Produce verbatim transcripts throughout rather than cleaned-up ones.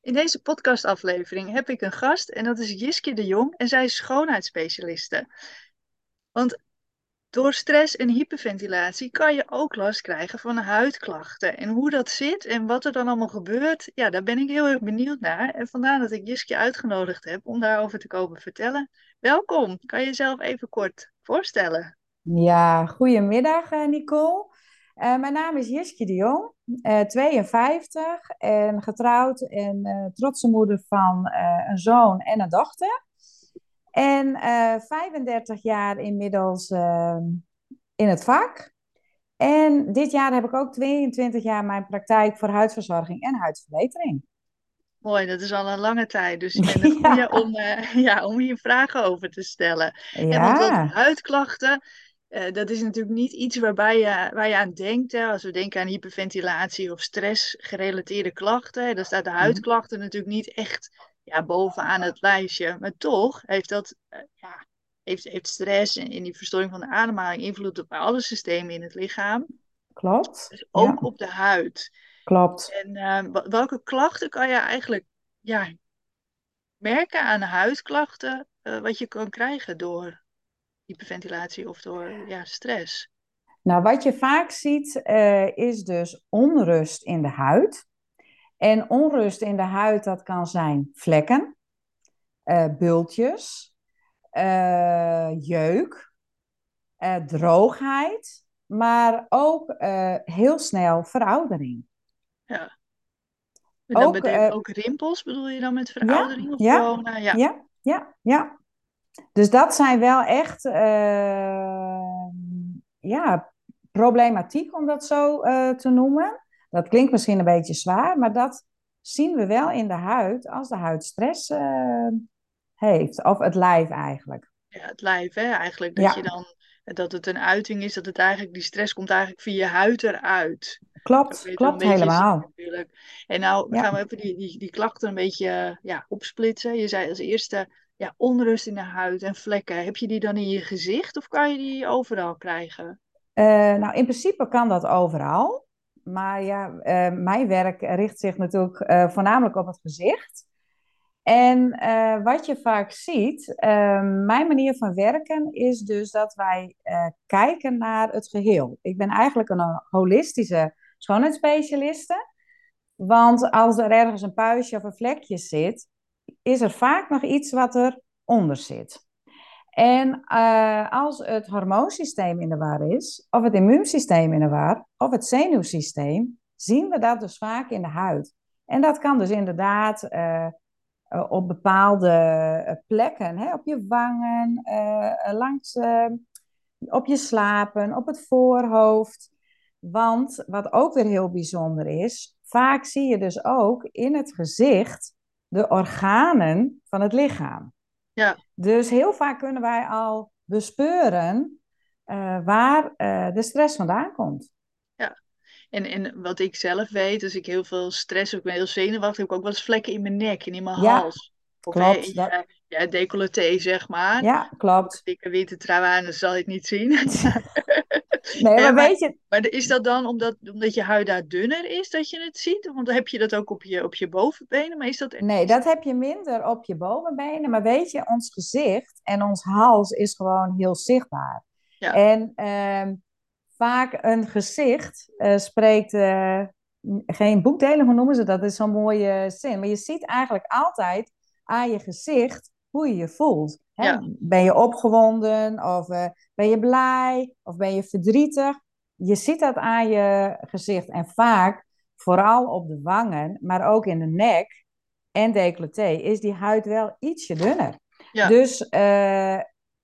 In deze podcastaflevering heb ik een gast en dat is Jiskje de Jong en zij is schoonheidsspecialiste. Want door stress en hyperventilatie kan je ook last krijgen van huidklachten. En hoe dat zit en wat er dan allemaal gebeurt, ja, daar ben ik heel erg benieuwd naar. En vandaar dat ik Jiskje uitgenodigd heb om daarover te komen vertellen. Welkom, kan je jezelf even kort voorstellen? Ja, goedemiddag Nicole. Uh, mijn naam is Jiskje de Jong, uh, tweeënvijftig en getrouwd en uh, trotse moeder van uh, een zoon en een dochter. En uh, vijfendertig jaar inmiddels uh, in het vak. En dit jaar heb ik ook tweeëntwintig jaar mijn praktijk voor huidverzorging en huidverbetering. Mooi, dat is al een lange tijd. Dus ik ben het ja. goede om, uh, ja, om hier vragen over te stellen. Ja. En want wat huidklachten... Uh, dat is natuurlijk niet iets waarbij je, waar je aan denkt. Hè. Als we denken aan hyperventilatie of stressgerelateerde klachten. Hè, dan staat de huidklachten natuurlijk niet echt ja, bovenaan het lijstje. Maar toch heeft, dat, uh, ja, heeft, heeft stress en, en die verstoring van de ademhaling invloed op alle systemen in het lichaam. Klopt. Dus ook ja. op de huid. Klopt. En uh, welke klachten kan je eigenlijk ja, merken aan huidklachten uh, wat je kan krijgen door... hyperventilatie of door ja, stress? Nou, wat je vaak ziet uh, is dus onrust in de huid. En onrust in de huid, dat kan zijn vlekken, uh, bultjes, uh, jeuk, uh, droogheid, maar ook uh, heel snel veroudering. Ja. En ook, dan uh, ook rimpels bedoel je dan met veroudering? Ja, of ja, corona? Ja, ja, ja, ja. Dus dat zijn wel echt uh, ja, problematiek, om dat zo uh, te noemen. Dat klinkt misschien een beetje zwaar, maar dat zien we wel in de huid als de huid stress uh, heeft. Of het lijf eigenlijk. Ja, het lijf, hè? Eigenlijk dat, ja. je dan, dat het een uiting is, dat het eigenlijk, die stress komt eigenlijk via je huid eruit. Klopt, klopt helemaal. Zin, en nou ja. gaan we even die, die, die klachten een beetje ja, opsplitsen. Je zei als eerste... Ja, onrust in de huid en vlekken. Heb je die dan in je gezicht of kan je die overal krijgen? Uh, nou, in principe kan dat overal. Maar ja, uh, mijn werk richt zich natuurlijk uh, voornamelijk op het gezicht. En uh, wat je vaak ziet, uh, mijn manier van werken is dus dat wij uh, kijken naar het geheel. Ik ben eigenlijk een holistische schoonheidsspecialiste. Want als er ergens een puistje of een vlekje zit... is er vaak nog iets wat eronder zit. En uh, als het hormoonsysteem in de war is, of het immuunsysteem in de war, of het zenuwsysteem, zien we dat dus vaak in de huid. En dat kan dus inderdaad uh, op bepaalde plekken, hè, op je wangen, uh, langs, uh, op je slapen, op het voorhoofd. Want wat ook weer heel bijzonder is, vaak zie je dus ook in het gezicht... de organen van het lichaam. Ja. Dus heel vaak kunnen wij al bespeuren uh, waar uh, de stress vandaan komt. Ja, en, en wat ik zelf weet, als ik heel veel stress heb, ik ben heel zenuwachtig, heb ik ook wel eens vlekken in mijn nek en in mijn ja, hals. Of klopt, he, dat... ja, ja, decolleté, zeg maar. Ja, klopt. Dikke witte trui aan, dan zal je het niet zien. Nee, maar, ja, maar, weet je... maar is dat dan omdat, omdat je huid daar dunner is dat je het ziet? Want heb je dat ook op je, op je bovenbenen? Maar is dat... Nee, dat heb je minder op je bovenbenen. Maar weet je, ons gezicht en ons hals is gewoon heel zichtbaar. Ja. En uh, vaak een gezicht uh, spreekt uh, geen boekdelen, hoe noemen ze dat? Dat is zo'n mooie zin. Maar je ziet eigenlijk altijd aan je gezicht hoe je je voelt. Ja. Ben je opgewonden of uh, ben je blij of ben je verdrietig? Je ziet dat aan je gezicht en vaak, vooral op de wangen, maar ook in de nek en decolleté, is die huid wel ietsje dunner. Ja. Dus, uh,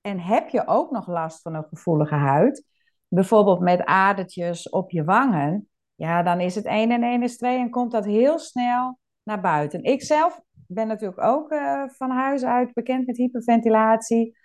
en heb je ook nog last van een gevoelige huid, bijvoorbeeld met adertjes op je wangen, ja, dan is het één en één is twee en komt dat heel snel naar buiten. Ik zelf... Ik ben natuurlijk ook uh, van huis uit bekend met hyperventilatie.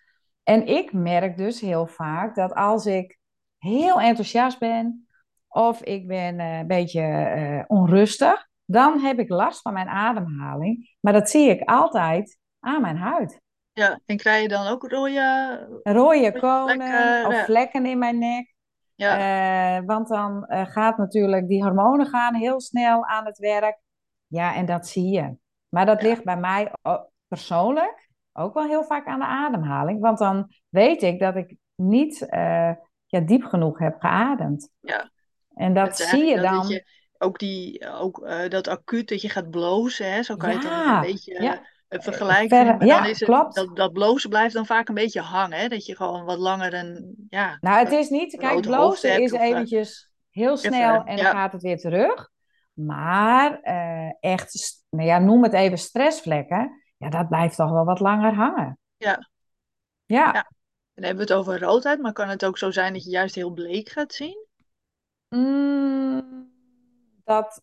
En ik merk dus heel vaak dat als ik heel enthousiast ben... of ik ben uh, een beetje uh, onrustig... dan heb ik last van mijn ademhaling. Maar dat zie ik altijd aan mijn huid. Ja, en krijg je dan ook rode... Rode konen vlekken, of ja. vlekken in mijn nek. Ja. Uh, want dan uh, gaat natuurlijk die hormonen gaan heel snel aan het werk. Ja, en dat zie je. Maar dat ligt bij mij persoonlijk ook wel heel vaak aan de ademhaling. Want dan weet ik dat ik niet uh, ja, diep genoeg heb geademd. Ja. En dat, dat zie je dan... Dat je ook die, ook, uh, dat acuut dat je gaat blozen, hè? Zo kan ja, je het een beetje ja. uh, vergelijken. Ver, maar ja, dan is het, klopt. Dat, dat blozen blijft dan vaak een beetje hangen. Hè? Dat je gewoon wat langer een... Ja, nou, het is niet... Kijk, blozen hebt, is of, eventjes heel snel even, en ja. dan gaat het weer terug. Maar uh, echt, nou ja, noem het even stressvlekken. Ja, dat blijft toch wel wat langer hangen. Ja. Ja. ja. Dan hebben we het over roodheid, maar kan het ook zo zijn dat je juist heel bleek gaat zien? Mm, dat,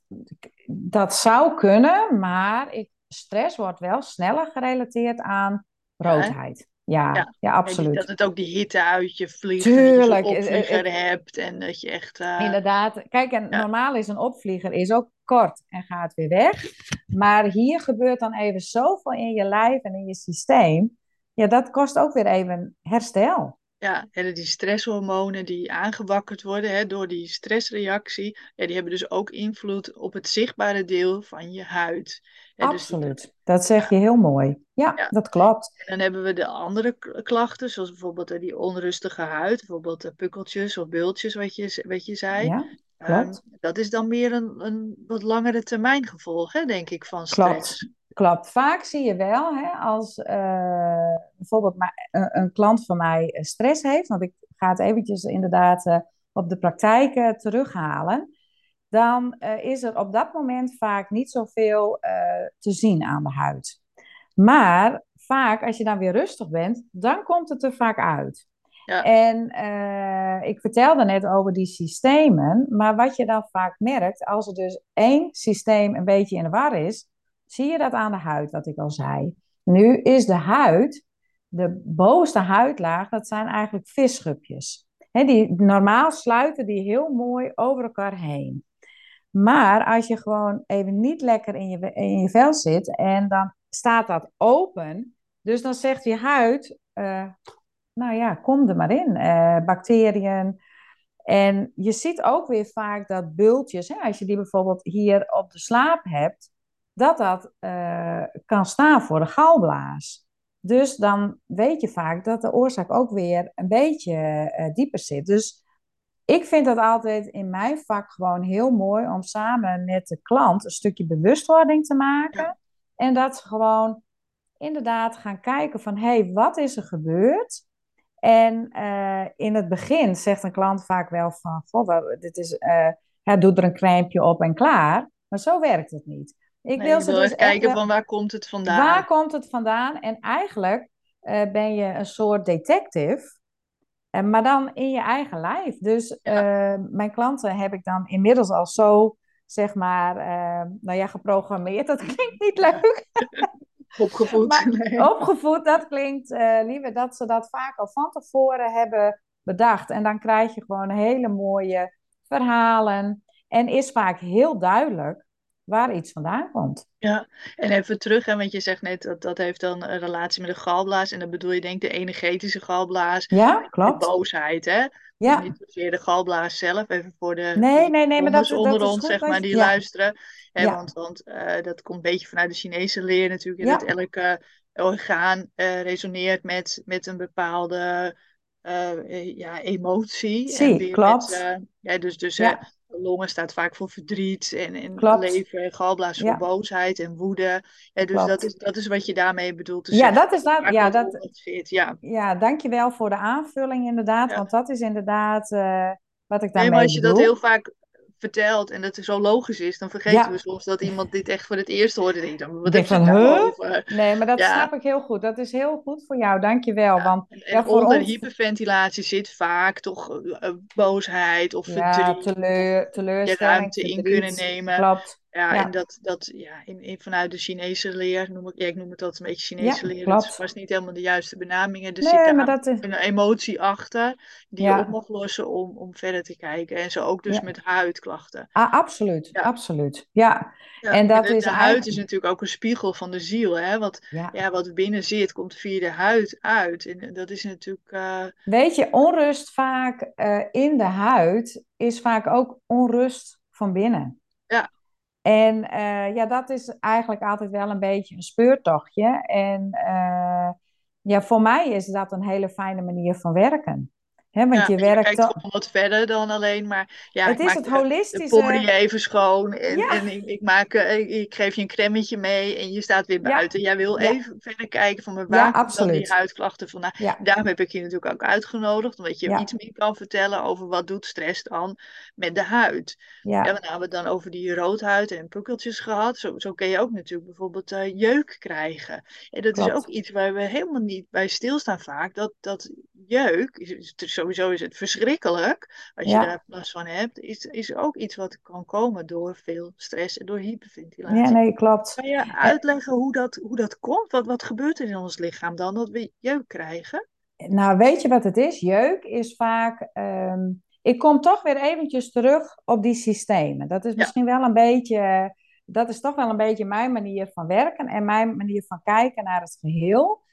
dat zou kunnen, maar ik, stress wordt wel sneller gerelateerd aan roodheid. Ja, ja, ja. ja absoluut. Dat het ook die hitte uit je vliegt, Tuurlijk, dat je zo'n opvlieger uh, hebt en dat je echt... Uh... Inderdaad. Kijk, en ja. normaal is een opvlieger is ook kort en gaat weer weg. Maar hier gebeurt dan even zoveel in je lijf en in je systeem. Ja, dat kost ook weer even herstel. Ja, en die stresshormonen die aangewakkerd worden hè, door die stressreactie... Ja, die hebben dus ook invloed op het zichtbare deel van je huid. Ja, absoluut, dus... dat zeg je heel mooi. Ja, ja, dat klopt. En dan hebben we de andere klachten, zoals bijvoorbeeld die onrustige huid... bijvoorbeeld de pukkeltjes of bultjes, wat je, wat je zei... Ja. Um, dat is dan meer een, een wat langere termijn gevolg, hè, denk ik, van stress. Klopt, klopt. Vaak zie je wel, hè, als uh, bijvoorbeeld maar een, een klant van mij stress heeft... want ik ga het eventjes inderdaad uh, op de praktijk uh, terughalen... dan uh, is er op dat moment vaak niet zoveel uh, te zien aan de huid. Maar vaak, als je dan weer rustig bent, dan komt het er vaak uit... Ja. En uh, ik vertelde net over die systemen, maar wat je dan vaak merkt, als er dus één systeem een beetje in de war is, zie je dat aan de huid, wat ik al zei. Nu is de huid, de bovenste huidlaag, dat zijn eigenlijk visschupjes. He, die, normaal sluiten die heel mooi over elkaar heen. Maar als je gewoon even niet lekker in je, in je vel zit en dan staat dat open, dus dan zegt je huid... Uh, Nou ja, kom er maar in. Uh, bacteriën. En je ziet ook weer vaak dat bultjes, hè, als je die bijvoorbeeld hier op de slaap hebt, dat dat uh, kan staan voor de galblaas. Dus dan weet je vaak dat de oorzaak ook weer een beetje uh, dieper zit. Dus ik vind dat altijd in mijn vak gewoon heel mooi om samen met de klant een stukje bewustwording te maken. Ja. En dat ze gewoon inderdaad gaan kijken van, hé, hey, wat is er gebeurd? En uh, in het begin zegt een klant vaak wel van... God, dit is, uh, ja, doe er een crème op en klaar. Maar zo werkt het niet. Ik nee, wil ze wil dus kijken echt, van waar komt het vandaan. Waar komt het vandaan? En eigenlijk uh, ben je een soort detective. Uh, maar dan in je eigen lijf. Dus ja. uh, mijn klanten heb ik dan inmiddels al zo, zeg maar... Uh, nou ja, geprogrammeerd. Dat klinkt niet leuk. Ja. Opgevoed. Maar, nee. Opgevoed, dat klinkt uh, liever dat ze dat vaak al van tevoren hebben bedacht. En dan krijg je gewoon hele mooie verhalen. En is vaak heel duidelijk waar iets vandaan komt. Ja, en even terug, hè, want je zegt net dat dat heeft dan een relatie met de galblaas. En dan bedoel je denk ik de energetische galblaas. Ja, klopt. De boosheid, hè? Ja. Niet zozeer de galblaas zelf, even voor de nee, nee, nee, maar dat, onder dat ons, zeg maar, die ja. luisteren. Hè, ja. Want, want uh, dat komt een beetje vanuit de Chinese leer natuurlijk. Ja. Dat elke orgaan uh, resoneert met, met een bepaalde uh, ja, emotie. Zie, en weer klopt. Met, uh, ja, dus dus ja. Uh, longen staat vaak voor verdriet. En, en lever en galblaas voor ja. boosheid en woede. Ja, dus dat is, dat is wat je daarmee bedoelt te zeggen. Ja, dat is dat. Ja, dat zit, ja. ja, dankjewel voor de aanvulling inderdaad. Ja. Want dat is inderdaad uh, wat ik daarmee bedoel. Nee, maar als je bedoel. dat heel vaak... vertelt en dat het zo logisch is, dan vergeten ja. we soms dat iemand dit echt voor het eerst hoorde. Denk dan, wat denk je van, huh? Nee, maar dat ja. snap ik heel goed. Dat is heel goed voor jou, dankjewel. Ja. Want, en ja, voor onder ons... hyperventilatie zit vaak toch uh, boosheid of ja, verdriet. Teleur, teleurstelling, je ruimte verdriet, in kunnen nemen. Klopt. Ja, ja, en dat, dat ja, in, in, vanuit de Chinese leer, noem ik, ja, ik noem het altijd een beetje Chinese ja, leer, dat is vast niet helemaal de juiste benamingen. Er nee, zit daar dat... een emotie achter die ja. je op mag lossen om, om verder te kijken. En zo ook dus ja. met huidklachten. Ah, absoluut, ja. absoluut. Ja. Ja, en dat en de, is de huid eigenlijk... is natuurlijk ook een spiegel van de ziel. Hè? Want, ja. Ja, wat binnen zit, komt via de huid uit. En dat is natuurlijk... Uh... Weet je, onrust vaak uh, in de huid is vaak ook onrust van binnen. Ja. En uh, ja, dat is eigenlijk altijd wel een beetje een speurtochtje. En uh, ja, voor mij is dat een hele fijne manier van werken. He, want ja, je werkt je kijkt al... wat verder dan alleen maar... Ja, het ik is maak het holistische... Pommer je even schoon. En, ja. en ik, ik, maak, ik, ik geef je een cremmetje mee. En je staat weer buiten. Ja. Jij wil ja. even verder kijken van waar ja, komt dan die huidklachten vandaan. Ja. Daarom heb ik je natuurlijk ook uitgenodigd. Omdat je ja. iets meer kan vertellen over wat doet stress dan met de huid. Ja. En we hebben het dan over die roodhuid en pukkeltjes gehad. Zo, zo kun je ook natuurlijk bijvoorbeeld uh, jeuk krijgen. En dat Klopt. Is ook iets waar we helemaal niet bij stilstaan vaak. Dat, dat jeuk... Is, is, Sowieso is het verschrikkelijk, als je ja. daar last van hebt, is, is ook iets wat kan komen door veel stress en door hyperventilatie. Ja, nee, klopt. Kan je uitleggen hoe dat, hoe dat komt? Wat, wat gebeurt er in ons lichaam dan, dat we jeuk krijgen? Nou, weet je wat het is? Jeuk is vaak... Um, ik kom toch weer eventjes terug op die systemen. Dat is misschien ja. wel een beetje... Dat is toch wel een beetje mijn manier van werken en mijn manier van kijken naar het geheel.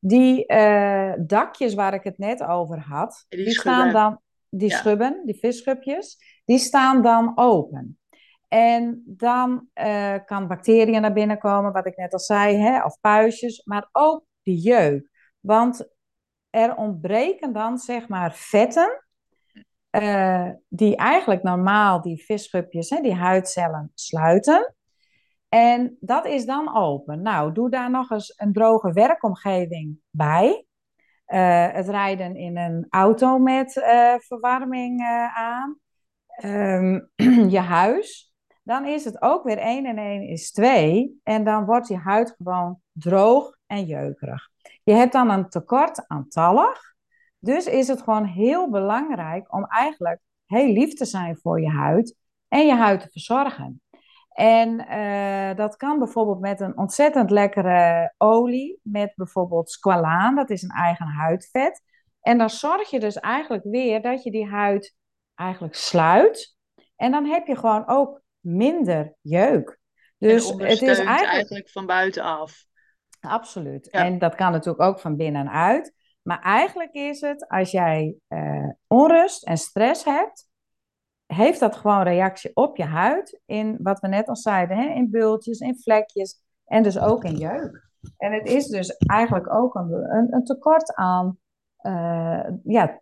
Die uh, dakjes waar ik het net over had, die, die staan dan, die ja. schubben, die visschubjes, die staan dan open. En dan uh, kan bacteriën naar binnen komen, wat ik net al zei, hè, of puistjes, maar ook de jeuk. Want er ontbreken dan, zeg maar, vetten, uh, die eigenlijk normaal die visschubjes, hè, die huidcellen sluiten. En dat is dan open. Nou, doe daar nog eens een droge werkomgeving bij. Uh, het rijden in een auto met uh, verwarming uh, aan. Um, je huis. Dan is het ook weer één en één is twee. En dan wordt je huid gewoon droog en jeukerig. Je hebt dan een tekort aan tallig. Dus is het gewoon heel belangrijk om eigenlijk heel lief te zijn voor je huid. En je huid te verzorgen. En uh, dat kan bijvoorbeeld met een ontzettend lekkere olie, met bijvoorbeeld squalaan, dat is een eigen huidvet. En dan zorg je dus eigenlijk weer dat je die huid eigenlijk sluit. En dan heb je gewoon ook minder jeuk. Dus het is eigenlijk... eigenlijk van buitenaf. Absoluut. Ja. En dat kan natuurlijk ook van binnenuit. Maar eigenlijk is het, als jij uh, onrust en stress hebt... heeft dat gewoon reactie op je huid in wat we net al zeiden, hè? In bultjes, in vlekjes en dus ook in jeuk. En het is dus eigenlijk ook een, een, een tekort aan uh, ja,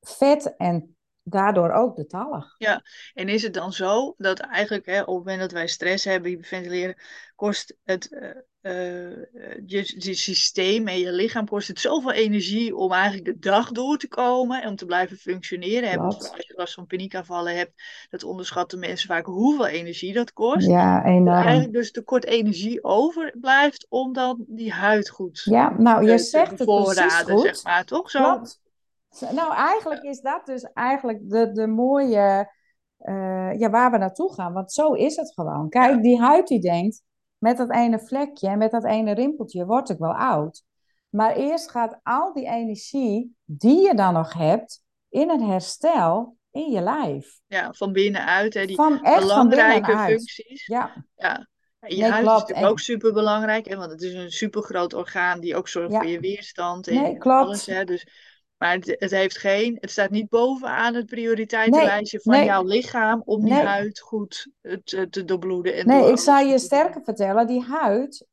vet en daardoor ook de tallig. Ja, en is het dan zo dat eigenlijk hè, op het moment dat wij stress hebben, hyperventileren, kost het... Uh... Uh, je, je systeem en je lichaam kost het zoveel energie om eigenlijk de dag door te komen en om te blijven functioneren. Hè? Want als je last van paniekaanvallen hebt, dat onderschatten mensen vaak hoeveel energie dat kost. Ja, enorm. Dat eigenlijk dus tekort energie overblijft om dan die huid goed ja, nou, je te, zegt te bevoorraden, zeg maar, toch? Zo? Klopt. Nou, eigenlijk is dat dus eigenlijk de, de mooie, uh, ja, waar we naartoe gaan. Want zo is het gewoon. Kijk, ja. die huid die denkt, met dat ene vlekje en met dat ene rimpeltje word ik wel oud. Maar eerst gaat al die energie die je dan nog hebt in het herstel in je lijf. Ja, van binnenuit. Hè, die van echt belangrijke van functies. Ja. ja. Je nee, huid klopt. Is natuurlijk en... ook superbelangrijk. Hè, want het is een supergroot orgaan die ook zorgt ja. voor je weerstand. En nee, klopt. Alles, hè, dus... Maar het, het heeft geen, het staat niet bovenaan het prioriteitenlijstje nee, van nee, jouw lichaam om die nee. huid goed te, te doorbloeden. En nee, door ik zou je sterker vertellen, die huid,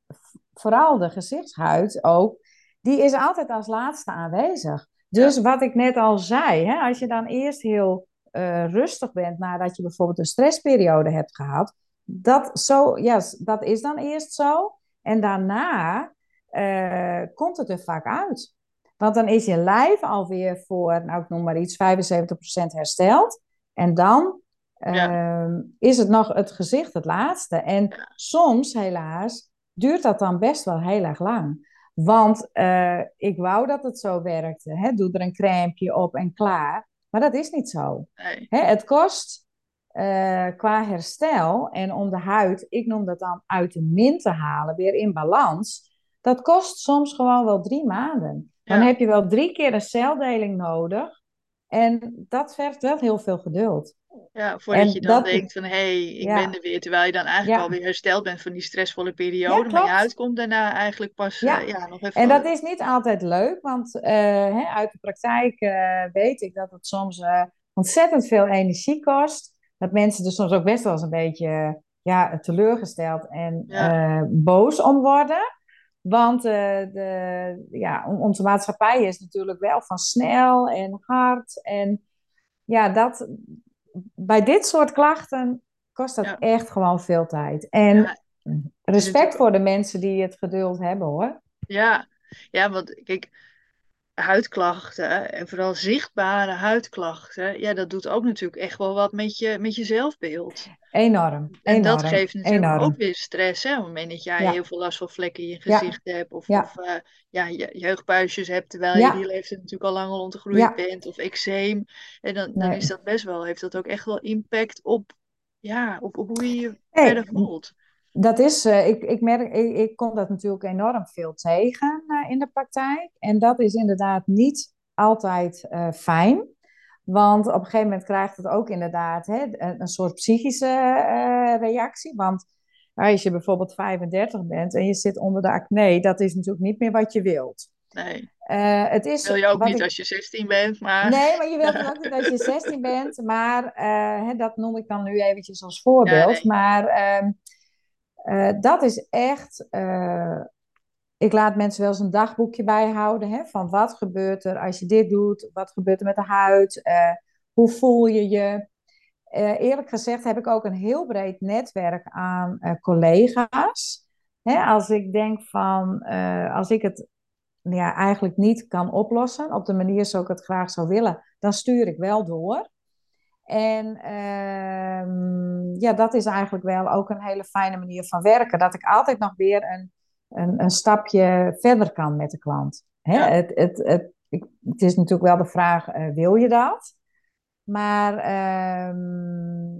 vooral de gezichtshuid ook, die is altijd als laatste aanwezig. Dus ja. wat ik net al zei, hè, als je dan eerst heel uh, rustig bent nadat je bijvoorbeeld een stressperiode hebt gehad, dat, zo, yes, dat is dan eerst zo en daarna uh, komt het er vaak uit. Want dan is je lijf alweer voor, nou ik noem maar iets, vijfenzeventig procent hersteld. En dan ja. uh, is het nog het gezicht het laatste. En ja. soms, helaas, duurt dat dan best wel heel erg lang. Want uh, ik wou dat het zo werkte. Hè? Doe er een crème op en klaar. Maar dat is niet zo. Nee. Hè? Het kost uh, qua herstel en om de huid, ik noem dat dan uit de min te halen, weer in balans. Dat kost soms gewoon wel drie maanden. Dan ja. heb je wel drie keer een celdeling nodig. En dat vergt wel heel veel geduld. Ja, voordat en je dan dat... denkt van, hé, hey, ik ja. ben er weer. Terwijl je dan eigenlijk ja. alweer hersteld bent van die stressvolle periode. Ja, maar je uitkomt daarna eigenlijk pas ja. Uh, ja, nog even... En dat is niet altijd leuk, want uh, hè, uit de praktijk uh, weet ik dat het soms uh, ontzettend veel energie kost. Dat mensen dus soms ook best wel eens een beetje ja, teleurgesteld en ja. uh, boos om worden. Want uh, de, ja, onze maatschappij is natuurlijk wel van snel en hard. En ja, dat, bij dit soort klachten kost dat ja. echt gewoon veel tijd. En ja. respect voor de mensen die het geduld hebben, hoor. Ja, ja, want kijk... huidklachten en vooral zichtbare huidklachten, ja, dat doet ook natuurlijk echt wel wat met je, met je zelfbeeld. Enorm. En enorm, dat geeft natuurlijk enorm. ook weer stress, hè? Op het moment dat jij ja. heel veel last van vlekken in je gezicht ja. hebt, of, ja. of uh, ja, je, jeugdpuistjes hebt, terwijl ja. je die leeftijd natuurlijk al lang al ontgroeid ja. bent, of eczeem. En dan, dan nee. is dat best wel, heeft dat ook echt wel impact op, ja, op, op hoe je je hey. verder voelt. Dat is, uh, ik, ik, merk, ik, ik kom dat natuurlijk enorm veel tegen uh, in de praktijk. En dat is inderdaad niet altijd uh, fijn. Want op een gegeven moment krijgt het ook inderdaad hè, een, een soort psychische uh, reactie. Want als je bijvoorbeeld vijfendertig bent en je zit onder de acne, dat is natuurlijk niet meer wat je wilt. Nee. Uh, het is, wil je ook niet ik... als je zestien bent, maar... Nee, maar je wilt ook niet als je zestien bent. Maar uh, hè, dat noem ik dan nu eventjes als voorbeeld. Ja, nee. Maar... Um, Uh, dat is echt, uh, ik laat mensen wel eens een dagboekje bijhouden, hè, van wat gebeurt er als je dit doet, wat gebeurt er met de huid, uh, hoe voel je je. Uh, eerlijk gezegd heb ik ook een heel breed netwerk aan uh, collega's. Hè, als ik denk van, uh, als ik het ja, eigenlijk niet kan oplossen, op de manier zoals ik het graag zou willen, dan stuur ik wel door. En uh, ja, dat is eigenlijk wel ook een hele fijne manier van werken. Dat ik altijd nog weer een, een, een stapje verder kan met de klant. Hè? Ja. Het, het, het, ik, het is natuurlijk wel de vraag, uh, wil je dat? Maar uh,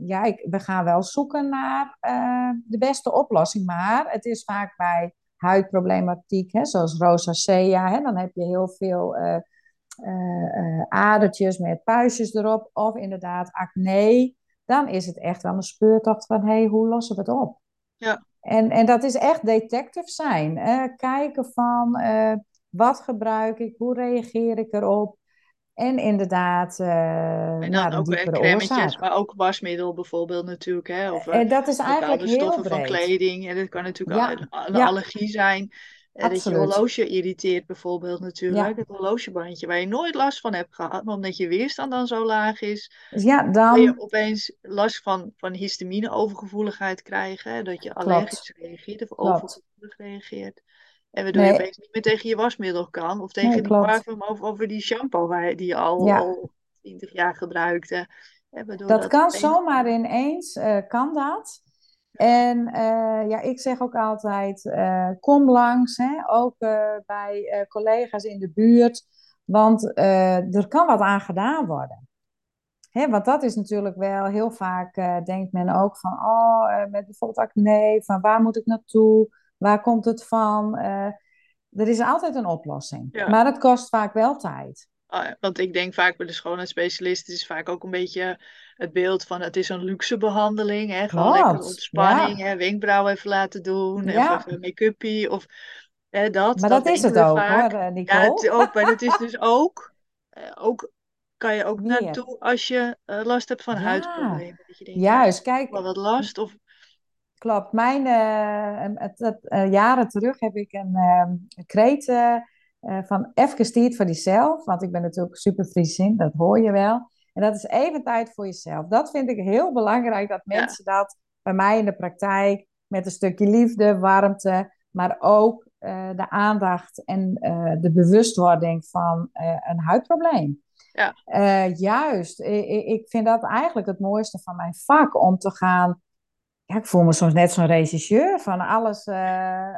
ja, ik, we gaan wel zoeken naar uh, de beste oplossing. Maar het is vaak bij huidproblematiek, hè, zoals rosacea. Hè, dan heb je heel veel... Uh, Uh, uh, adertjes met puistjes erop, of inderdaad acne, dan is het echt wel een speurtocht van, hé, hey, hoe lossen we het op? Ja. En, en dat is echt detective zijn. Uh, kijken van, uh, wat gebruik ik, hoe reageer ik erop? En inderdaad uh, en dan naar ook crèmetjes, maar ook wasmiddel bijvoorbeeld natuurlijk. Hè, of uh, en dat is eigenlijk heel bepaalde stoffen breed. Van kleding, en dat kan natuurlijk ja. al, een ja. allergie zijn. En dat je horloge irriteert bijvoorbeeld natuurlijk. Het ja. horlogebandje waar je nooit last van hebt gehad. Maar omdat je weerstand dan zo laag is. Ja, dan... kun je opeens last van, van histamine overgevoeligheid krijgen. Dat je allergisch reageert of klopt. Overgevoelig reageert. En waardoor nee. je opeens niet meer tegen je wasmiddel kan. Of tegen nee, die parfum of over die shampoo waar, die je al, ja. al twintig jaar gebruikte. En dat, dat kan opeens... zomaar ineens. Uh, kan dat. En uh, ja, ik zeg ook altijd, uh, kom langs, hè? Ook uh, bij uh, collega's in de buurt, want uh, er kan wat aan gedaan worden. Hè, want dat is natuurlijk wel heel vaak, uh, denkt men ook van, oh, uh, met bijvoorbeeld acne, van waar moet ik naartoe, waar komt het van? Uh, er is altijd een oplossing, ja. maar het kost vaak wel tijd. Want ik denk vaak bij de schoonheidsspecialist is vaak ook een beetje het beeld van het is een luxe behandeling. Hè? Gewoon God, lekker ontspanning, ja. hè? Wenkbrauwen even laten doen, ja. of make-upie of hè, dat. Maar dat, dat is het ook vaak. Hoor, Nicole. Ja, het, ook, maar het is dus ook, ook kan je ook nee. naartoe als je uh, last hebt van ja. huidproblemen. Dat je denkt, juist, kijk. Wel wat last of... Klopt, mijn, uh, het, het, uh, jaren terug heb ik een uh, kreet... Uh, Uh, van even gestierd voor jezelf, want ik ben natuurlijk super Friesin, dat hoor je wel. En dat is even tijd voor jezelf. Dat vind ik heel belangrijk, dat mensen ja. dat bij mij in de praktijk, met een stukje liefde, warmte, maar ook uh, de aandacht en uh, de bewustwording van uh, een huidprobleem. Ja. Uh, juist, ik, ik vind dat eigenlijk het mooiste van mijn vak, om te gaan... Ja, ik voel me soms net zo'n regisseur, van alles uh,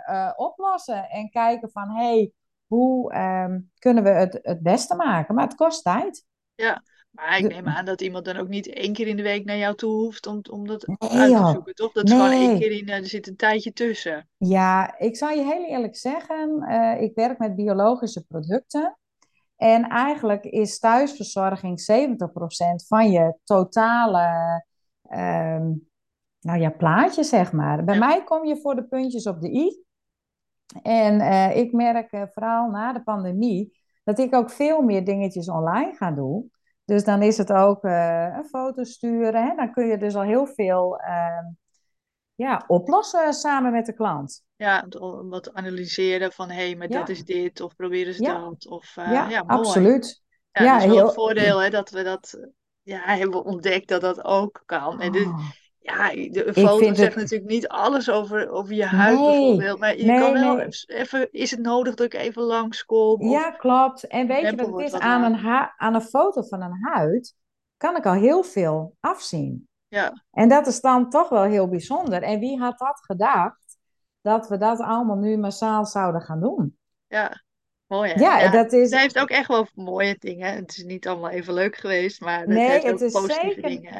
uh, oplossen en kijken van... Hey, hoe um, kunnen we het het beste maken? Maar het kost tijd. Ja, maar ik neem aan dat iemand dan ook niet één keer in de week naar jou toe hoeft om, om dat nee, uit te zoeken, toch? Dat nee. is gewoon één keer in, er zit een tijdje tussen. Ja, ik zal je heel eerlijk zeggen, uh, ik werk met biologische producten. En eigenlijk is thuisverzorging zeventig procent van je totale uh, nou ja, plaatje, zeg maar. Bij ja. mij kom je voor de puntjes op de i. En uh, ik merk uh, vooral na de pandemie dat ik ook veel meer dingetjes online ga doen. Dus dan is het ook uh, een foto sturen. Hè? Dan kun je dus al heel veel uh, ja, oplossen samen met de klant. Ja, wat analyseren van hé, hey, maar ja. dat is dit, of proberen ze ja. dat. Of, uh, ja, ja absoluut. Ja, ja, dat is wel heel... het voordeel hè, dat we dat ja, hebben ontdekt dat dat ook kan. En dit, oh. ja, de foto zegt het... natuurlijk niet alles over, over je huid nee. bijvoorbeeld. Maar je nee, kan wel nee. even, is het nodig dat ik even langskom? Of... Ja, klopt. En weet je wat het is? Wat aan, een hu- aan een foto van een huid kan ik al heel veel afzien. Ja. En dat is dan toch wel heel bijzonder. En wie had dat gedacht, dat we dat allemaal nu massaal zouden gaan doen? Ja, mooi hè? Ja, ja. Dat is... Zij heeft ook echt wel mooie dingen. Het is niet allemaal even leuk geweest, maar het nee, heeft het ook is positieve zeker... dingen.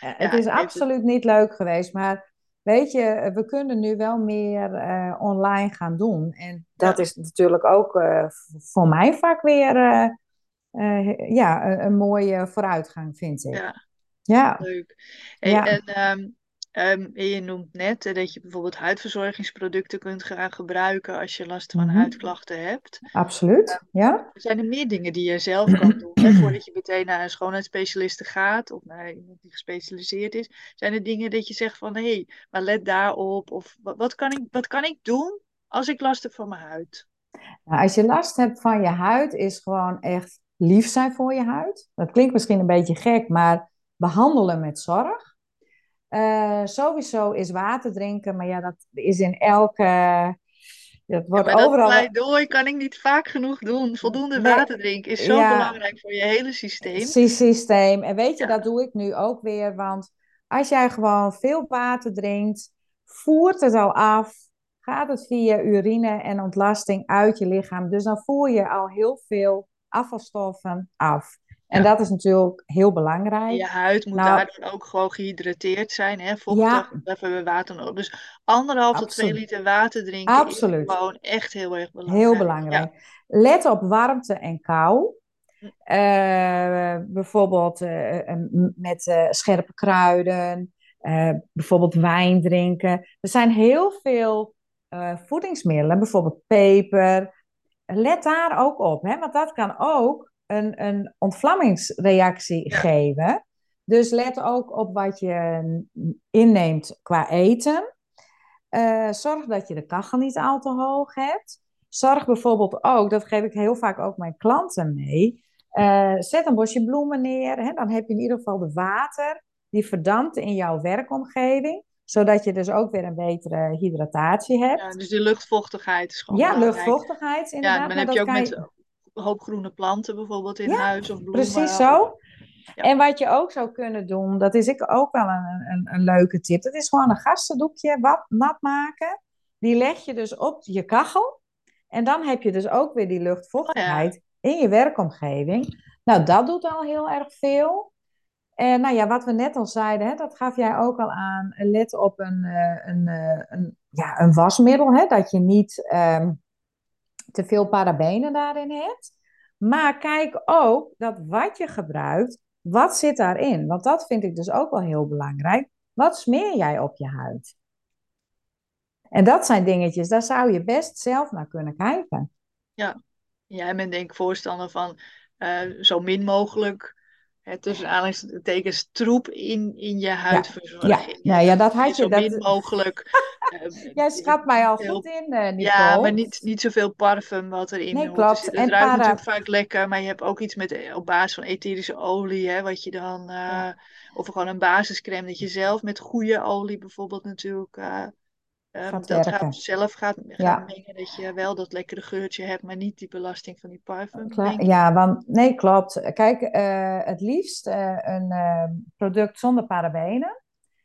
Ja, het ja, is absoluut het... niet leuk geweest, maar weet je, we kunnen nu wel meer uh, online gaan doen. En dat ja. is natuurlijk ook uh, voor mijn vak weer uh, uh, ja, een, een mooie vooruitgang, vind ik. Ja. Ja. Leuk. Hey, ja. En um, um, je noemt net uh, dat je bijvoorbeeld huidverzorgingsproducten kunt gaan gebruiken als je last van mm-hmm. huidklachten hebt. Absoluut, um, ja. Zijn er meer dingen die je zelf kan doen? Hè, voordat je meteen naar een schoonheidsspecialiste gaat of naar iemand die gespecialiseerd is. Zijn er dingen dat je zegt van, hé, hey, maar let daarop. Of wat, wat, kan ik, wat kan ik doen als ik last heb van mijn huid? Nou, als je last hebt van je huid is gewoon echt lief zijn voor je huid. Dat klinkt misschien een beetje gek, maar... behandelen met zorg. Uh, sowieso is water drinken, maar ja, dat is in elke... Dat wordt ja, maar overal... dat pleidooi kan ik niet vaak genoeg doen. Voldoende nee, water drinken is zo ja, belangrijk voor je hele systeem. Systeem. En weet je, ja. dat doe ik nu ook weer, want als jij gewoon veel water drinkt, voert het al af, gaat het via urine en ontlasting uit je lichaam. Dus dan voer je al heel veel afvalstoffen af. En ja. dat is natuurlijk heel belangrijk. Je huid moet nou, daardoor ook gewoon gehydrateerd zijn. Hè? Vochtig, ja. hebben we water nodig. Dus anderhalf Absoluut. tot twee liter water drinken Absoluut. is gewoon echt heel erg belangrijk. Heel belangrijk. Ja. Let op warmte en kou. Uh, bijvoorbeeld uh, met uh, scherpe kruiden. Uh, bijvoorbeeld wijn drinken. Er zijn heel veel uh, voedingsmiddelen. Bijvoorbeeld peper. Let daar ook op. Hè? Want dat kan ook... Een, een ontvlammingsreactie ja. geven. Dus let ook op wat je inneemt qua eten. Uh, zorg dat je de kachel niet al te hoog hebt. Zorg bijvoorbeeld ook, dat geef ik heel vaak ook mijn klanten mee... Uh, zet een bosje bloemen neer. Hè, dan heb je in ieder geval de water die verdampt in jouw werkomgeving... zodat je dus ook weer een betere hydratatie hebt. Ja, dus die luchtvochtigheid is gewoon Ja, belangrijk. luchtvochtigheid inderdaad. Ja, dan heb je ook met... Je... Een hoop groene planten bijvoorbeeld in ja, huis of bloemen. Precies zo. Ja. En wat je ook zou kunnen doen, dat is ik ook wel een, een, een leuke tip. Dat is gewoon een gastendoekje wat, nat maken. Die leg je dus op je kachel. En dan heb je dus ook weer die luchtvochtigheid oh ja. in je werkomgeving. Nou, dat doet al heel erg veel. En nou ja, wat we net al zeiden, hè, dat gaf jij ook al aan. Let op een, een, een, een, ja, een wasmiddel, hè, dat je niet... Um, te veel parabenen daarin hebt. Maar kijk ook dat wat je gebruikt, wat zit daarin? Want dat vind ik dus ook wel heel belangrijk. Wat smeer jij op je huid? En dat zijn dingetjes, daar zou je best zelf naar kunnen kijken. Ja, jij bent denk ik voorstander van uh, zo min mogelijk... tussen aanhalingstekens troep in, in je huidverzorging. Ja, ja. Nou, ja dat had je. Zo min dat... mogelijk. uh, Jij schat mij al veel... goed in, uh, Nicole. Ja, maar niet, niet zoveel parfum wat erin nee, hoort. Dus het en ruikt para... natuurlijk vaak lekker, maar je hebt ook iets met, op basis van etherische olie, hè, wat je dan, uh, ja. of gewoon een basiscreme dat je zelf met goede olie bijvoorbeeld natuurlijk, uh, um, dat werken. gaat zelf gaat, gaat ja. mengen, dat je wel dat lekkere geurtje hebt, maar niet die belasting van die parfum. Kla- ja, want, nee, klopt. Kijk, uh, het liefst uh, een uh, product zonder parabenen.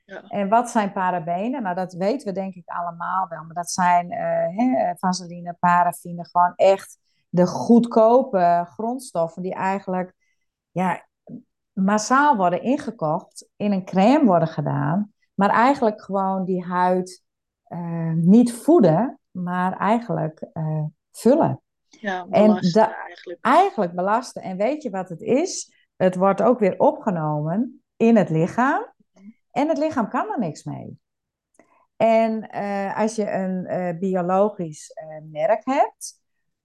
Ja. En wat zijn parabenen? Nou, dat weten we denk ik allemaal wel, maar dat zijn uh, hè, vaseline, paraffine, gewoon echt de goedkope grondstoffen die eigenlijk ja, massaal worden ingekocht, in een crème worden gedaan, maar eigenlijk gewoon die huid Uh, niet voeden, maar eigenlijk uh, vullen. Ja, belasten en da- eigenlijk. Eigenlijk belasten. En weet je wat het is? Het wordt ook weer opgenomen in het lichaam. En het lichaam kan er niks mee. En uh, als je een uh, biologisch uh, merk hebt...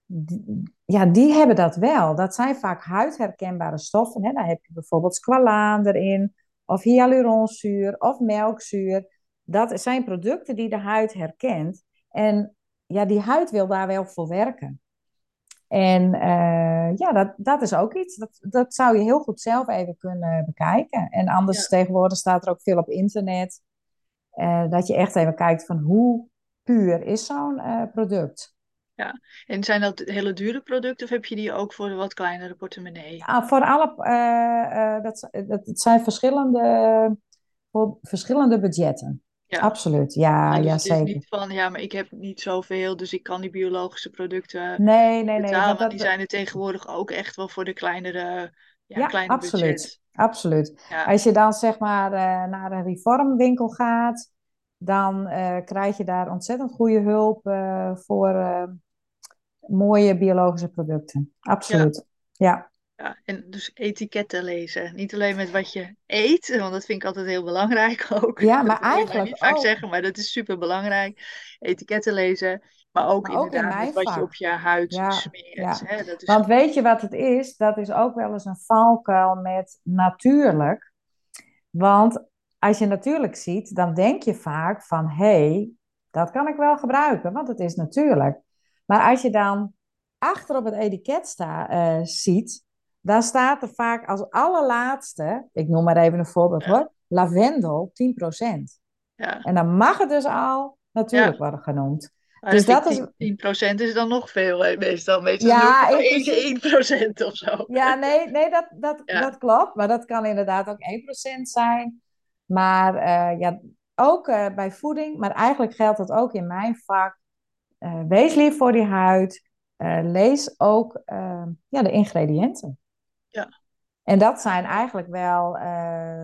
Die, ja, die hebben dat wel. Dat zijn vaak huidherkenbare stoffen. Hè? Daar heb je bijvoorbeeld squalaan erin. Of hyaluronzuur. Of melkzuur. Dat zijn producten die de huid herkent. En ja, die huid wil daar wel voor werken. En uh, ja, dat, dat is ook iets. Dat, dat zou je heel goed zelf even kunnen bekijken. En anders ja. Tegenwoordig staat er ook veel op internet. Uh, dat je echt even kijkt van hoe puur is zo'n uh, product. Ja, en zijn dat hele dure producten of heb je die ook voor de wat kleinere portemonnee? Ja, voor alle, uh, uh, dat, dat, dat zijn verschillende, uh, verschillende budgetten. Ja. Absoluut, ja, ja, dus ja zeker. Niet van, ja, maar ik heb niet zoveel, dus ik kan die biologische producten nee, nee, betalen. Nee, dat... Die zijn er tegenwoordig ook echt wel voor de kleinere, ja, ja, kleine absoluut. Budget. Absoluut. Ja. Als je dan zeg maar uh, naar een reformwinkel gaat, dan uh, krijg je daar ontzettend goede hulp uh, voor uh, mooie biologische producten. Absoluut, ja. ja. Ja, en dus etiketten lezen. Niet alleen met wat je eet, want dat vind ik altijd heel belangrijk ook. Ja, maar dat eigenlijk ik niet vaak ook. Zeggen, maar dat is super belangrijk. Etiketten lezen, maar ook maar inderdaad ook in wat je op je huid ja, smeert. Ja. Hè? Dat is... Want weet je wat het is? Dat is ook wel eens een valkuil met natuurlijk. Want als je natuurlijk ziet, dan denk je vaak van... hé, hey, dat kan ik wel gebruiken, want het is natuurlijk. Maar als je dan achter op het etiket sta, uh, ziet... Daar staat er vaak als allerlaatste, ik noem maar even een voorbeeld hoor, ja. Lavendel, tien procent. Ja. En dan mag het dus al natuurlijk ja. worden genoemd. Maar dus dat is... tien procent is dan nog veel, hè? meestal. meestal ja, één procent of zo. Ja, nee, nee dat, dat, ja. dat klopt. Maar dat kan inderdaad ook één procent zijn. Maar uh, ja, ook uh, bij voeding, maar eigenlijk geldt dat ook in mijn vak. Uh, wees lief voor die huid. Uh, lees ook uh, ja, de ingrediënten. Ja. En dat zijn eigenlijk wel, uh,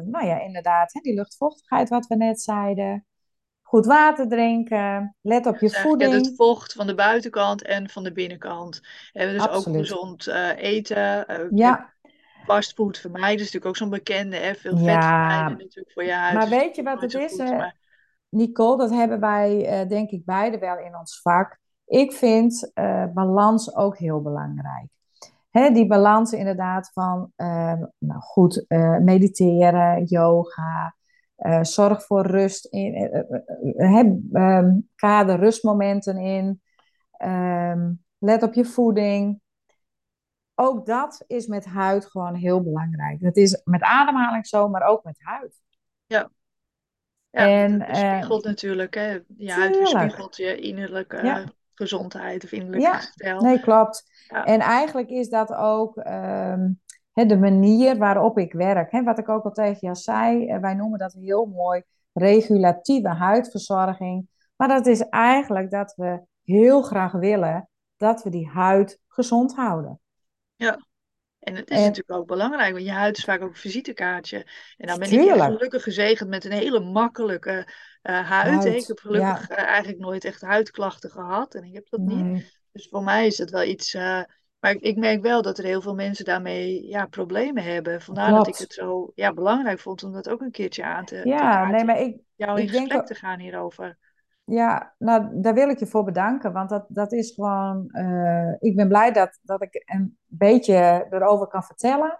nou ja, inderdaad, hè, die luchtvochtigheid wat we net zeiden. Goed water drinken, let op je voeding. Het vocht van de buitenkant en van de binnenkant. En dus Absoluut. ook gezond uh, eten. Uh, ja. Fastfood vermijden is natuurlijk ook zo'n bekende. Hè? Veel vet ja. vermijden natuurlijk voor je huid. Maar weet je wat het is, goed, maar... Nicole? Dat hebben wij uh, denk ik beide wel in ons vak. Ik vind uh, balans ook heel belangrijk. He, die balans inderdaad van uh, nou goed, uh, mediteren, yoga, uh, zorg voor rust in, uh, uh, uh, um, kader rustmomenten in, um, let op je voeding. Ook dat is met huid gewoon heel belangrijk. Dat is met ademhaling zo, maar ook met huid. Ja, ja en, het spiegelt uh, natuurlijk, hè? Je huid weerspiegelt je innerlijke... Ja. gezondheid of innerlijke ja, stijl. Nee, klopt. Ja. En eigenlijk is dat ook um, he, de manier waarop ik werk. He, wat ik ook al tegen jou zei, wij noemen dat heel mooi regulatieve huidverzorging. Maar dat is eigenlijk dat we heel graag willen dat we die huid gezond houden. Ja. En het is en, natuurlijk ook belangrijk, want je huid is vaak ook een visitekaartje. En dan ben tuurlijk. ik gelukkig gezegend met een hele makkelijke uh, huid. Huid. Ik heb gelukkig ja. uh, eigenlijk nooit echt huidklachten gehad. En ik heb dat nee. niet. Dus voor mij is dat wel iets... Uh, maar ik, ik merk wel dat er heel veel mensen daarmee ja, problemen hebben. Vandaar Klopt. dat ik het zo ja, belangrijk vond om dat ook een keertje aan te... Ja, te nee, maar ik... Jou in ik gesprek denk... te gaan hierover. Ja, nou, daar wil ik je voor bedanken, want dat, dat is gewoon... Uh, ik ben blij dat, dat ik een beetje erover kan vertellen,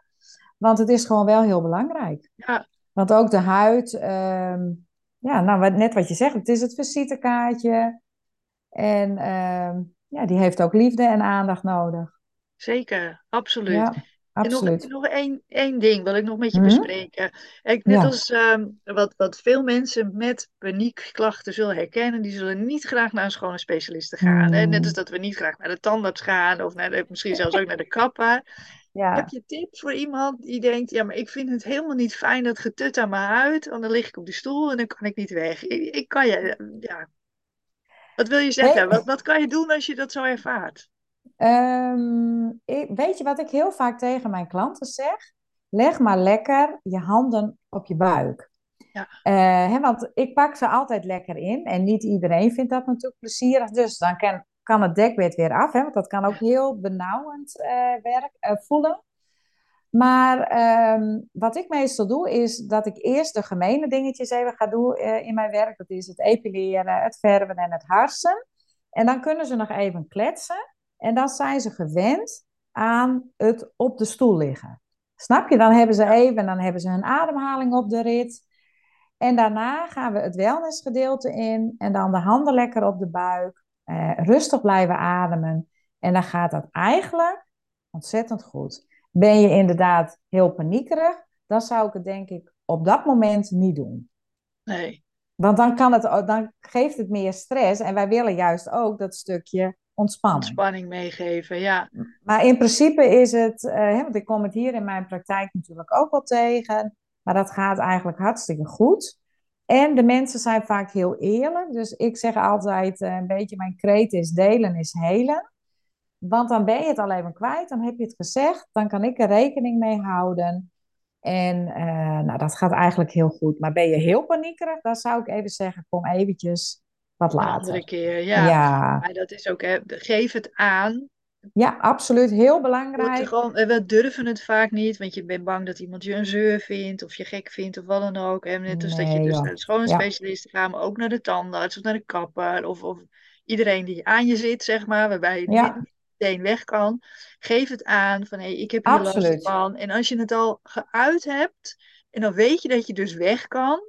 want het is gewoon wel heel belangrijk. Ja. Want ook de huid, um, ja, nou, net wat je zegt, het is het visitekaartje. En um, ja, die heeft ook liefde en aandacht nodig. Zeker, absoluut. Ja. Absoluut. En nog, nog één, één ding wil ik nog met je mm-hmm. bespreken. Ik, net ja. als um, wat, wat veel mensen met paniekklachten zullen herkennen, die zullen niet graag naar een schone specialiste gaan. Mm. Hè? Net als dat we niet graag naar de tandarts gaan of naar de, misschien zelfs ook naar de kapper. Ja. Heb je tips voor iemand die denkt, ja, maar ik vind het helemaal niet fijn dat getut aan mijn huid, want dan lig ik op de stoel en dan kan ik niet weg. Ik, ik kan je, ja. Wat wil je zeggen? Hey. Wat, wat kan je doen als je dat zo ervaart? Um, ik, weet je wat ik heel vaak tegen mijn klanten zeg? Leg maar lekker je handen op je buik. Ja. Uh, he, want ik pak ze altijd lekker in. En niet iedereen vindt dat natuurlijk plezierig. Dus dan kan, kan het dekbed weer af. He, want dat kan ook heel benauwend uh, werk, uh, voelen. Maar um, wat ik meestal doe, is dat ik eerst de gemene dingetjes even ga doen uh, in mijn werk. Dat is het epileren, het verven en het harsen. En dan kunnen ze nog even kletsen. En dan zijn ze gewend aan het op de stoel liggen. Snap je? Dan hebben ze even, dan hebben ze hun ademhaling op de rit. En daarna gaan we het wellnessgedeelte in. En dan de handen lekker op de buik. Eh, rustig blijven ademen. En dan gaat dat eigenlijk ontzettend goed. Ben je inderdaad heel paniekerig, dan zou ik het denk ik op dat moment niet doen. Nee. Want dan, kan het, dan geeft het meer stress. En wij willen juist ook dat stukje ontspanning. Ontspanning meegeven, ja. Maar in principe is het... Eh, want ik kom het hier in mijn praktijk natuurlijk ook wel tegen. Maar dat gaat eigenlijk hartstikke goed. En de mensen zijn vaak heel eerlijk. Dus ik zeg altijd eh, een beetje mijn kreet is delen is helen. Want dan ben je het al even kwijt. Dan heb je het gezegd. Dan kan ik er rekening mee houden. En eh, nou, dat gaat eigenlijk heel goed. Maar ben je heel paniekerig, dan zou ik even zeggen, kom eventjes wat later. Een andere keer, ja. ja. Maar dat is ook, hè, geef het aan. Ja, absoluut. Heel belangrijk. Gewoon, we durven het vaak niet, want je bent bang dat iemand je een zeur vindt of je gek vindt of wat dan ook. En net als nee, dat je dus ja. naar de schoonheidsspecialist gaat, maar ook naar de tandarts of naar de kapper of, of iedereen die aan je zit, zeg maar, waarbij je ja. niet meteen weg kan. Geef het aan van, hé, hey, ik heb hier absoluut. Last van. En als je het al geuit hebt en dan weet je dat je dus weg kan.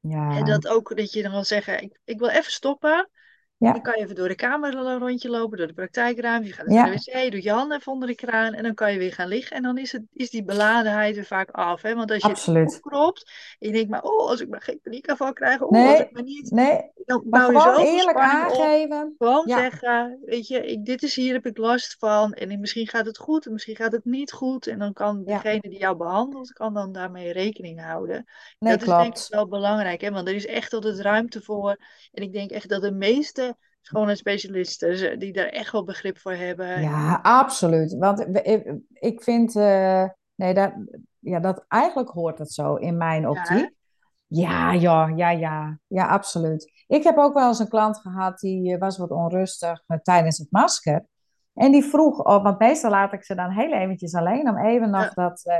Ja. En dat ook dat je dan wil zeggen, ik, ik wil even stoppen. Ja. Dan kan je even door de kamer een rondje lopen, door de praktijkruim. Je gaat naar de wc, doe je handen even onder de kraan en dan kan je weer gaan liggen. En dan is, het, is die beladenheid er vaak af. Hè? Want als je absoluut. Het opkropt en je denkt, maar oh, als ik maar geen paniekafval krijg, oh, nee, als ik maar niet. Nee, dan bouw je zo eerlijk aangeven. Op. Gewoon ja. zeggen, weet je, ik, dit is hier, heb ik last van. En misschien gaat het goed en misschien gaat het niet goed. En dan kan ja. degene die jou behandelt, kan dan daarmee rekening houden. Nee, dat klopt. Is denk ik wel belangrijk, hè? Want er is echt altijd ruimte voor. En ik denk echt dat de meeste schoonheidsspecialisten die daar echt wel begrip voor hebben. Ja, absoluut. Want ik vind... Uh, nee, dat, ja, dat, eigenlijk hoort dat zo in mijn optiek. Ja, ja, ja, ja. Ja, absoluut. Ik heb ook wel eens een klant gehad die was wat onrustig uh, tijdens het masker. En die vroeg, oh, want meestal laat ik ze dan heel eventjes alleen om even nog ja. dat uh,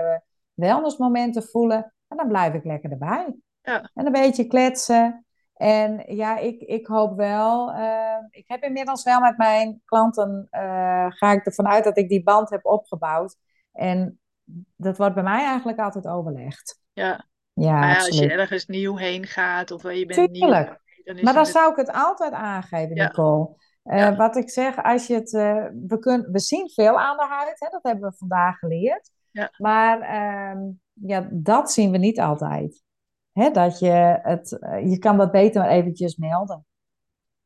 wellnessmoment te voelen. En dan blijf ik lekker erbij. Ja. En een beetje kletsen. En ja, ik, ik hoop wel, uh, ik heb inmiddels wel met mijn klanten, uh, ga ik ervan uit dat ik die band heb opgebouwd. En dat wordt bij mij eigenlijk altijd overlegd. Ja, ja, maar ja als je ergens nieuw heen gaat of je bent tuurlijk. Nieuw. Dan is maar dan het... zou ik het altijd aangeven, ja. Nicole. Uh, ja. Wat ik zeg, als je het, uh, we, kun, we zien veel aan de huid, hè, dat hebben we vandaag geleerd. Ja. Maar uh, ja, dat zien we niet altijd. He, dat je het, je kan dat beter eventjes melden.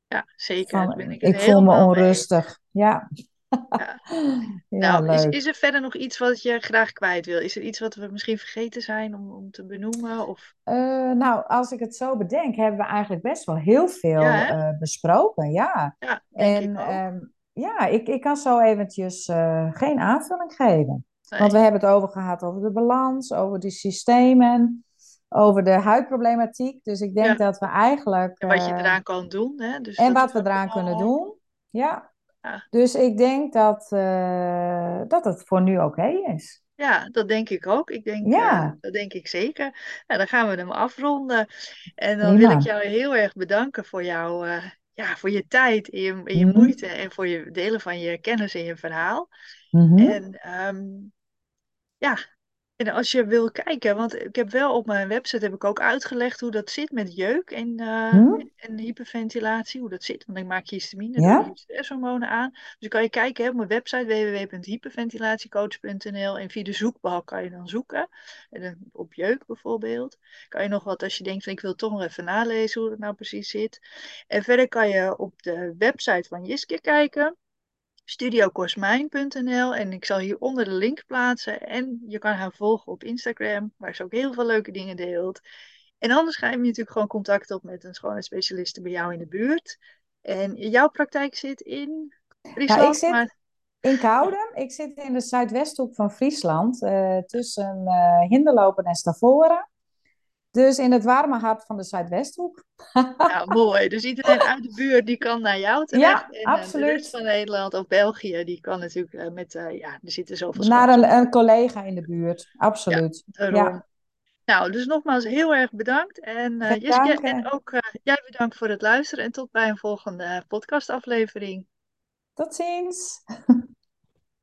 Ja, zeker. Van, ben ik ik voel me onrustig. Ja. ja. ja nou, is, is er verder nog iets wat je graag kwijt wil? Is er iets wat we misschien vergeten zijn om, om te benoemen? Of? Uh, nou, als ik het zo bedenk, hebben we eigenlijk best wel heel veel ja, uh, besproken. Ja, ja en ik um, ja, ik, ik kan zo eventjes uh, geen aanvulling geven. Nee. Want we hebben het over gehad over de balans, over die systemen. Over de huidproblematiek. Dus ik denk ja. dat we eigenlijk... En wat je eraan kan doen. Hè? Dus en wat we eraan kunnen al... doen. Ja. ja. Dus ik denk dat, uh, dat het voor nu oké okay is. Ja, dat denk ik ook. Ik denk, ja. uh, dat denk ik zeker. Nou, dan gaan we hem afronden. En dan ja. wil ik jou heel erg bedanken voor jouw... Uh, ja, voor je tijd en je, en je mm-hmm. moeite. En voor je delen van je kennis en je verhaal. Mm-hmm. En um, ja... En als je wil kijken, want ik heb wel op mijn website heb ik ook uitgelegd hoe dat zit met jeuk en, uh, hmm? en hyperventilatie, hoe dat zit. Want ik maak histamine ja? en stresshormonen aan. Dus kan je kijken hè, op mijn website w w w punt hyperventilatiecoach punt n l en via de zoekbalk kan je dan zoeken. En dan op jeuk bijvoorbeeld. Kan je nog wat, als je denkt van ik wil toch nog even nalezen hoe dat nou precies zit. En verder kan je op de website van Jiskje kijken. studio kosmijn punt n l en ik zal hieronder de link plaatsen. En je kan haar volgen op Instagram, waar ze ook heel veel leuke dingen deelt. En anders ga je natuurlijk gewoon contact op met een schoonheidsspecialiste bij jou in de buurt. En jouw praktijk zit in Friesland? Nou, ik zit maar... in Koudum. Ik zit in de Zuidwesthoek van Friesland, uh, tussen uh, Hinderlopen en Stavoren. Dus in het warme hart van de Zuidwesthoek. Nou, mooi. Dus iedereen uit de buurt die kan naar jou terecht. Ja, en absoluut. De rest van Nederland of België, die kan natuurlijk met... Uh, ja, er zitten zoveel... Naar een, een collega in de buurt. Absoluut. Ja, ja. Nou, dus nogmaals heel erg bedankt. En uh, Jiskje, en ook uh, jij bedankt voor het luisteren. En tot bij een volgende podcastaflevering. Tot ziens.